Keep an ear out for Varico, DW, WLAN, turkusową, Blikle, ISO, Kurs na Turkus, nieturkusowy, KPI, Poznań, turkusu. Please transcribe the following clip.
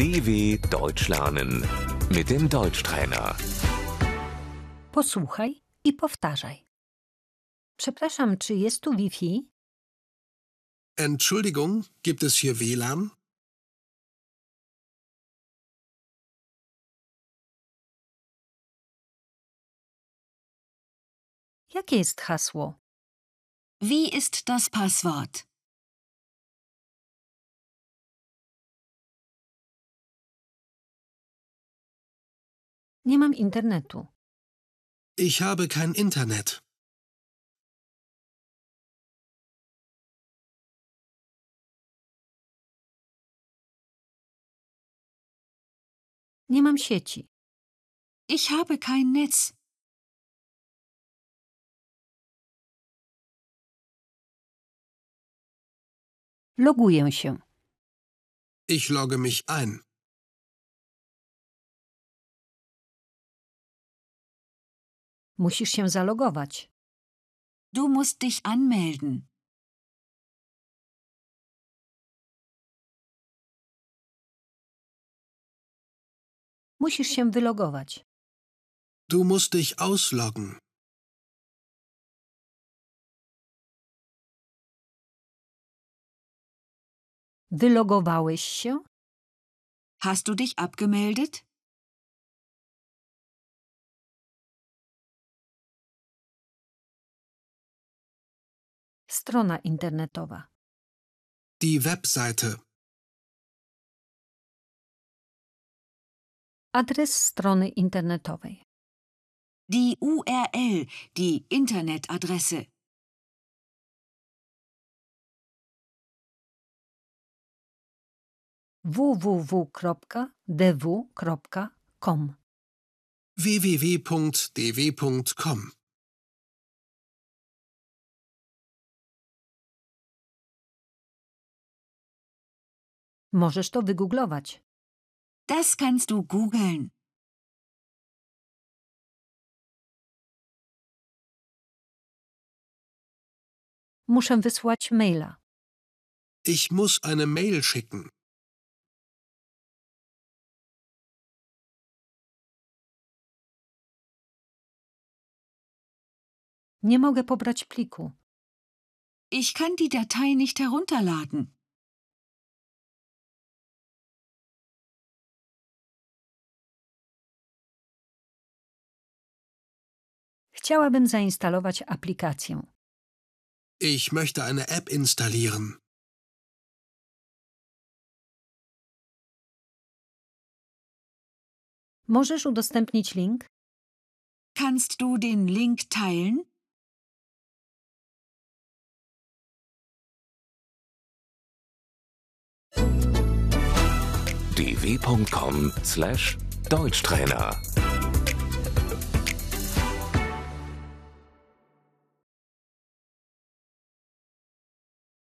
DW Deutsch lernen mit dem Deutschtrainer. Posłuchaj i powtarzaj. Przepraszam, czy jest tu Wi-Fi? Entschuldigung, gibt es hier WLAN? Jakie jest hasło? Wie ist das Passwort? Nie mam internetu. Ich habe kein Internet. Nie mam sieci. Ich habe kein Netz. Loguję się. Ich logge mich ein. Musisz się zalogować. Du musst dich anmelden. Musisz się wylogować. Du musst dich ausloggen. Wylogowałeś się? Hast du dich abgemeldet? Strona internetowa. Die Webseite. Adres strony internetowej. Die URL, die Internetadresse. www.dw.com www.dw.com Możesz to wygooglować. Das kannst du googeln. Muszę wysłać maila. Ich muss eine Mail schicken. Nie mogę pobrać pliku. Ich kann die Datei nicht herunterladen. Chciałabym zainstalować aplikację. Ich möchte eine App installieren. Możesz udostępnić link? Kannst du den Link teilen? dw.com/deutschtrainer